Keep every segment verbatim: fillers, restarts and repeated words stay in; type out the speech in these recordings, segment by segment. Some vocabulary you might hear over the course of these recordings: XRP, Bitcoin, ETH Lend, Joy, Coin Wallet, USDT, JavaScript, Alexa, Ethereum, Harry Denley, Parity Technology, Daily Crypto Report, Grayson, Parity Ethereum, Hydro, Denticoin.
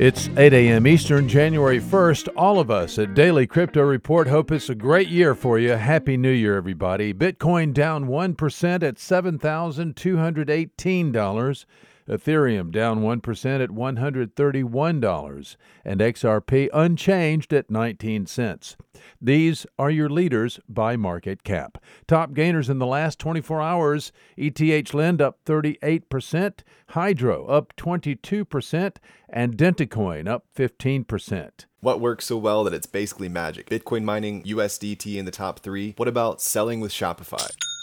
It's eight a.m. Eastern, January first. All of us at Daily Crypto Report hope it's a great year for you. Happy New Year, everybody. Bitcoin down one percent at seven thousand two hundred eighteen dollars. Ethereum down one percent at one hundred thirty-one dollars, and X R P unchanged at nineteen cents. These are your leaders by market cap. Top gainers in the last twenty-four hours, E T H Lend up thirty-eight percent, Hydro up twenty-two percent, and Denticoin up fifteen percent. What works so well that it's basically magic? Bitcoin mining, U S D T in the top three. What about selling with Shopify?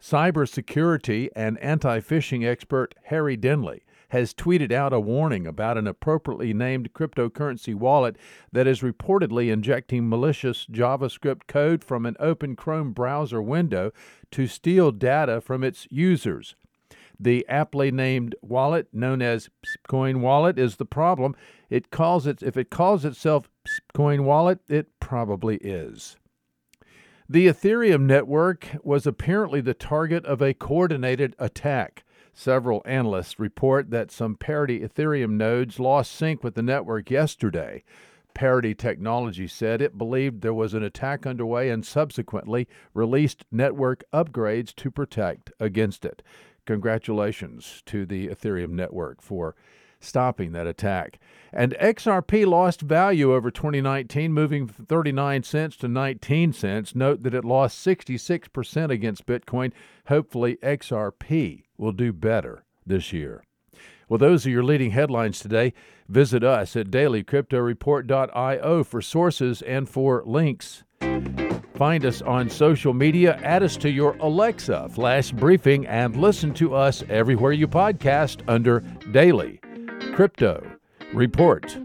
Cybersecurity and anti-phishing expert Harry Denley has tweeted out a warning about an appropriately named cryptocurrency wallet that is reportedly injecting malicious JavaScript code from an open Chrome browser window to steal data from its users. The aptly named wallet, known as Coin Wallet, is the problem. It calls it, if it calls itself Coin Wallet, it probably is. The Ethereum network was apparently the target of a coordinated attack. Several analysts report that some Parity Ethereum nodes lost sync with the network yesterday. Parity Technology said it believed there was an attack underway and subsequently released network upgrades to protect against it. Congratulations to the Ethereum network for stopping that attack. And X R P lost value over twenty nineteen, moving from thirty-nine cents to nineteen cents. Note that it lost sixty-six percent against Bitcoin. Hopefully X R P will do better this year. Well, those are your leading headlines today. Visit us at daily crypto report dot io for sources and for links. Find us on social media, add us to your Alexa flash briefing, and listen to us everywhere you podcast under Daily Crypto Report.